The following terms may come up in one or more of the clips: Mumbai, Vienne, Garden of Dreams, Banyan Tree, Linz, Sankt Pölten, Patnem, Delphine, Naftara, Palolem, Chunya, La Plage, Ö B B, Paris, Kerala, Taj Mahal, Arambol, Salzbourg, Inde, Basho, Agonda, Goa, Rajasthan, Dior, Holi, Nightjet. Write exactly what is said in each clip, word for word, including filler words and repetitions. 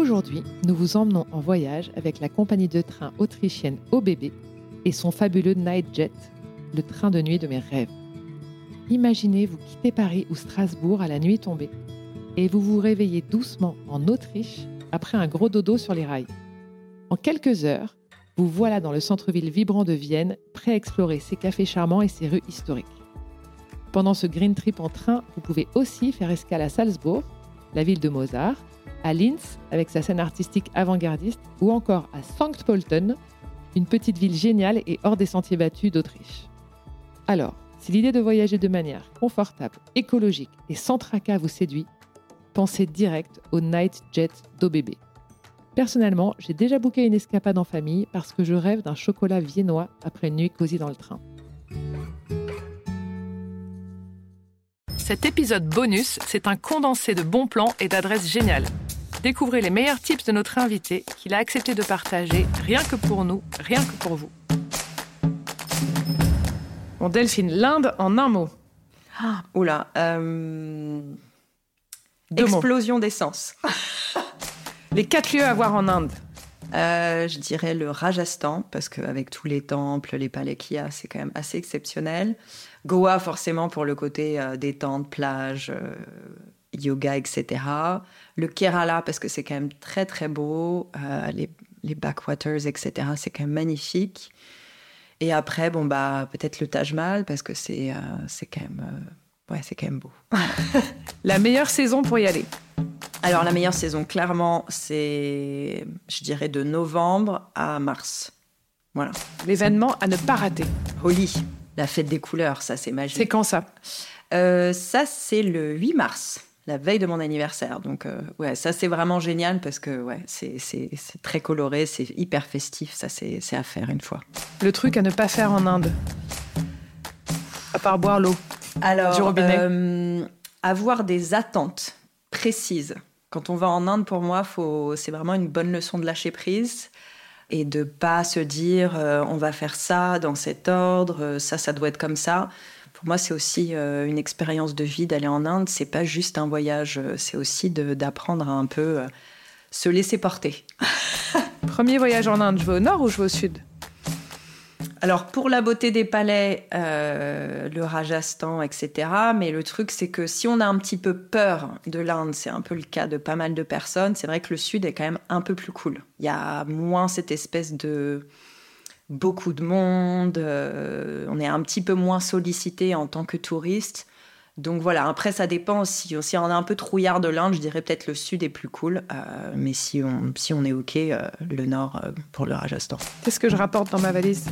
Aujourd'hui, nous vous emmenons en voyage avec la compagnie de train autrichienne Ö B B et son fabuleux Nightjet, le train de nuit de mes rêves. Imaginez, vous quittez Paris ou Strasbourg à la nuit tombée et vous vous réveillez doucement en Autriche après un gros dodo sur les rails. En quelques heures, vous voilà dans le centre-ville vibrant de Vienne, prêt à explorer ses cafés charmants et ses rues historiques. Pendant ce green trip en train, vous pouvez aussi faire escale à Salzbourg, la ville de Mozart, à Linz avec sa scène artistique avant-gardiste ou encore à Sankt Pölten, une petite ville géniale et hors des sentiers battus d'Autriche. Alors, si l'idée de voyager de manière confortable, écologique et sans tracas vous séduit, pensez direct au Nightjet d'Ö B B. Personnellement, j'ai déjà booké une escapade en famille parce que je rêve d'un chocolat viennois après une nuit cosy dans le train. Cet épisode bonus, c'est un condensé de bons plans et d'adresses géniales. Découvrez les meilleurs tips de notre invité qu'il a accepté de partager, rien que pour nous, rien que pour vous. Bon, Delphine, l'Inde en un mot. Ah, oula, euh... explosion mots. D'essence. Les quatre lieux à voir en Inde. Euh, je dirais le Rajasthan, parce qu'avec tous les temples, les palais qu'il y a, c'est quand même assez exceptionnel. Goa, forcément, pour le côté euh, détente, plage, euh, yoga, et cetera. Le Kerala, parce que c'est quand même très, très beau. Euh, les, les backwaters, et cetera. C'est quand même magnifique. Et après, bon, bah, peut-être le Taj Mahal, parce que c'est, euh, c'est, quand, même, euh, ouais, c'est quand même beau. La meilleure saison pour y aller. Alors, la meilleure saison, clairement, c'est, je dirais, de novembre à mars. Voilà. L'événement à ne pas rater. Holi, la fête des couleurs, ça, c'est magique. C'est quand, ça ? euh, Ça, c'est le huit mars, la veille de mon anniversaire. Donc, euh, ouais, ça, c'est vraiment génial parce que, ouais, c'est, c'est, c'est très coloré, c'est hyper festif. Ça, c'est, c'est à faire une fois. Le truc à ne pas faire en Inde, à part boire l'eau Alors, du robinet. Euh, avoir des attentes précises. Quand on va en Inde, pour moi, faut, c'est vraiment une bonne leçon de lâcher prise et de ne pas se dire euh, on va faire ça dans cet ordre, euh, ça, ça doit être comme ça. Pour moi, c'est aussi euh, une expérience de vie d'aller en Inde. Ce n'est pas juste un voyage, c'est aussi de, d'apprendre à un peu euh, se laisser porter. Premier voyage en Inde, je vais au nord ou je vais au sud ? Alors, pour la beauté des palais, euh, le Rajasthan, et cetera. Mais le truc, c'est que si on a un petit peu peur de l'Inde, c'est un peu le cas de pas mal de personnes, c'est vrai que le sud est quand même un peu plus cool. Il y a moins cette espèce de beaucoup de monde, euh, on est un petit peu moins sollicité en tant que touriste. Donc voilà, après, ça dépend. Si, si on est un peu trouillard de l'Inde, je dirais peut-être le sud est plus cool. Euh, mais si on, si on est OK, euh, le nord euh, pour le Rajasthan. Qu'est-ce que je rapporte dans ma valise ?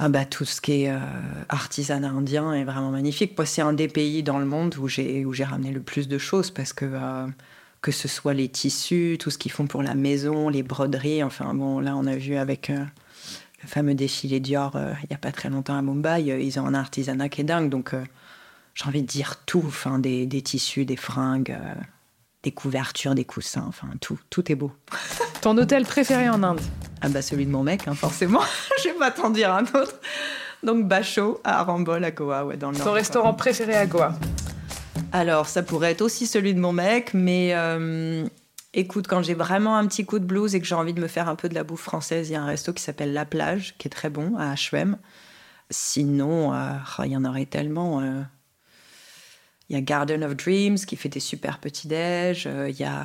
Ah bah, tout ce qui est euh, artisanat indien est vraiment magnifique. Moi, c'est un des pays dans le monde où j'ai, où j'ai ramené le plus de choses parce que, euh, que ce soit les tissus, tout ce qu'ils font pour la maison, les broderies. Enfin bon, là, on a vu avec euh, le fameux défilé Dior euh, il n'y a pas très longtemps à Mumbai, euh, ils ont un artisanat qui est dingue. Donc, euh, j'ai envie de dire tout, enfin, des, des tissus, des fringues, euh, des couvertures, des coussins, enfin tout, tout est beau. Ton hôtel préféré en Inde ? Ah bah celui de mon mec, hein, forcément, je vais pas t'en dire un autre. Donc Basho à Arambol à Goa, ouais, dans le Ton nord. Ton restaurant quoi. Préféré à Goa ? Alors ça pourrait être aussi celui de mon mec, mais euh, écoute, quand j'ai vraiment un petit coup de blues et que j'ai envie de me faire un peu de la bouffe française, il y a un resto qui s'appelle La Plage, qui est très bon, à H M. Sinon, il euh, y en aurait tellement... Euh... Il y a Garden of Dreams qui fait des super petits-déj. Euh, il y a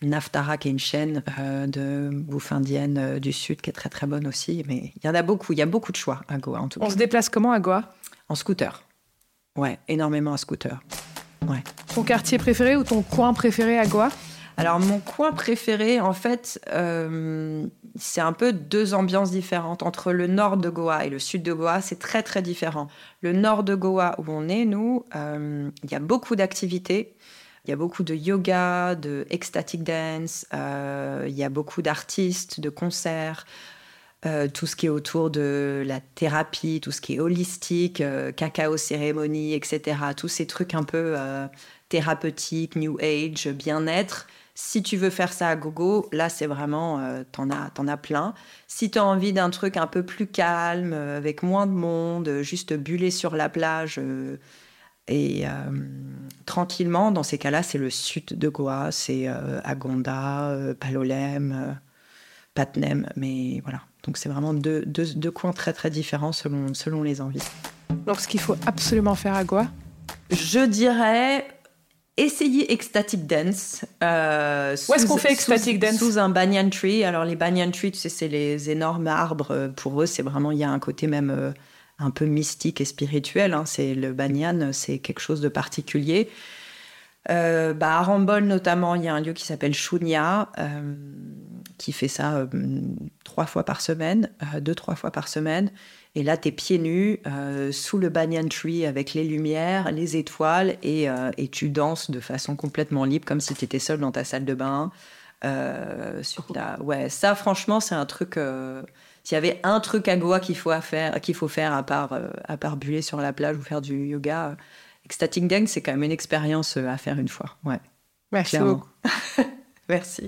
Naftara qui est une chaîne euh, de bouffe indienne euh, du sud qui est très très bonne aussi. Mais il y en a beaucoup. Il y a beaucoup de choix à Goa en tout cas. On se déplace comment à Goa ? En scooter. Ouais, énormément en scooter. Ouais. Ton quartier préféré ou ton coin préféré à Goa ? Alors mon coin préféré, en fait, euh, c'est un peu deux ambiances différentes. Entre le nord de Goa et le sud de Goa, c'est très, très différent. Le nord de Goa, où on est, nous, euh, il y a beaucoup d'activités. Il y a beaucoup de yoga, de ecstatic dance. Euh, il y a beaucoup d'artistes, de concerts. Euh, tout ce qui est autour de la thérapie, tout ce qui est holistique, euh, cacao cérémonie, et cetera. Tous ces trucs un peu euh, thérapeutiques, new age, bien-être. Si tu veux faire ça à gogo, là, c'est vraiment... Euh, t'en as, t'en as plein. Si t'as envie d'un truc un peu plus calme, euh, avec moins de monde, euh, juste buller sur la plage euh, et, euh, tranquillement. Dans ces cas-là, c'est le sud de Goa, c'est euh, Agonda, euh, Palolem, euh, Patnem, mais voilà. Donc c'est vraiment deux, deux, deux coins très très différents selon, selon les envies. Donc ce qu'il faut absolument faire à Goa ? Je dirais... Essayez Ecstatic Dance. Euh, Où est-ce qu'on fait Ecstatic Dance ? Sous un Banyan Tree. Alors, les Banyan Tree, tu sais, c'est les énormes arbres. Pour eux, c'est vraiment... Il y a un côté même euh, un peu mystique et spirituel. Hein. C'est, le banyan, c'est quelque chose de particulier. Euh, bah, à Arambol, notamment, il y a un lieu qui s'appelle Chunya, euh, qui fait ça euh, trois fois par semaine, euh, deux, trois fois par semaine. Et là, t'es pieds nus, euh, sous le banyan tree, avec les lumières, les étoiles, et, euh, et tu danses de façon complètement libre, comme si t'étais seule dans ta salle de bain. Euh, sur ta... Ouais, ça, franchement, c'est un truc... Euh... S'il y avait un truc à Goa qu'il faut faire, qu'il faut faire à part, euh, à part buller sur la plage ou faire du yoga, euh... Ecstatic Dance, c'est quand même une expérience à faire une fois. Ouais. Merci beaucoup. Merci.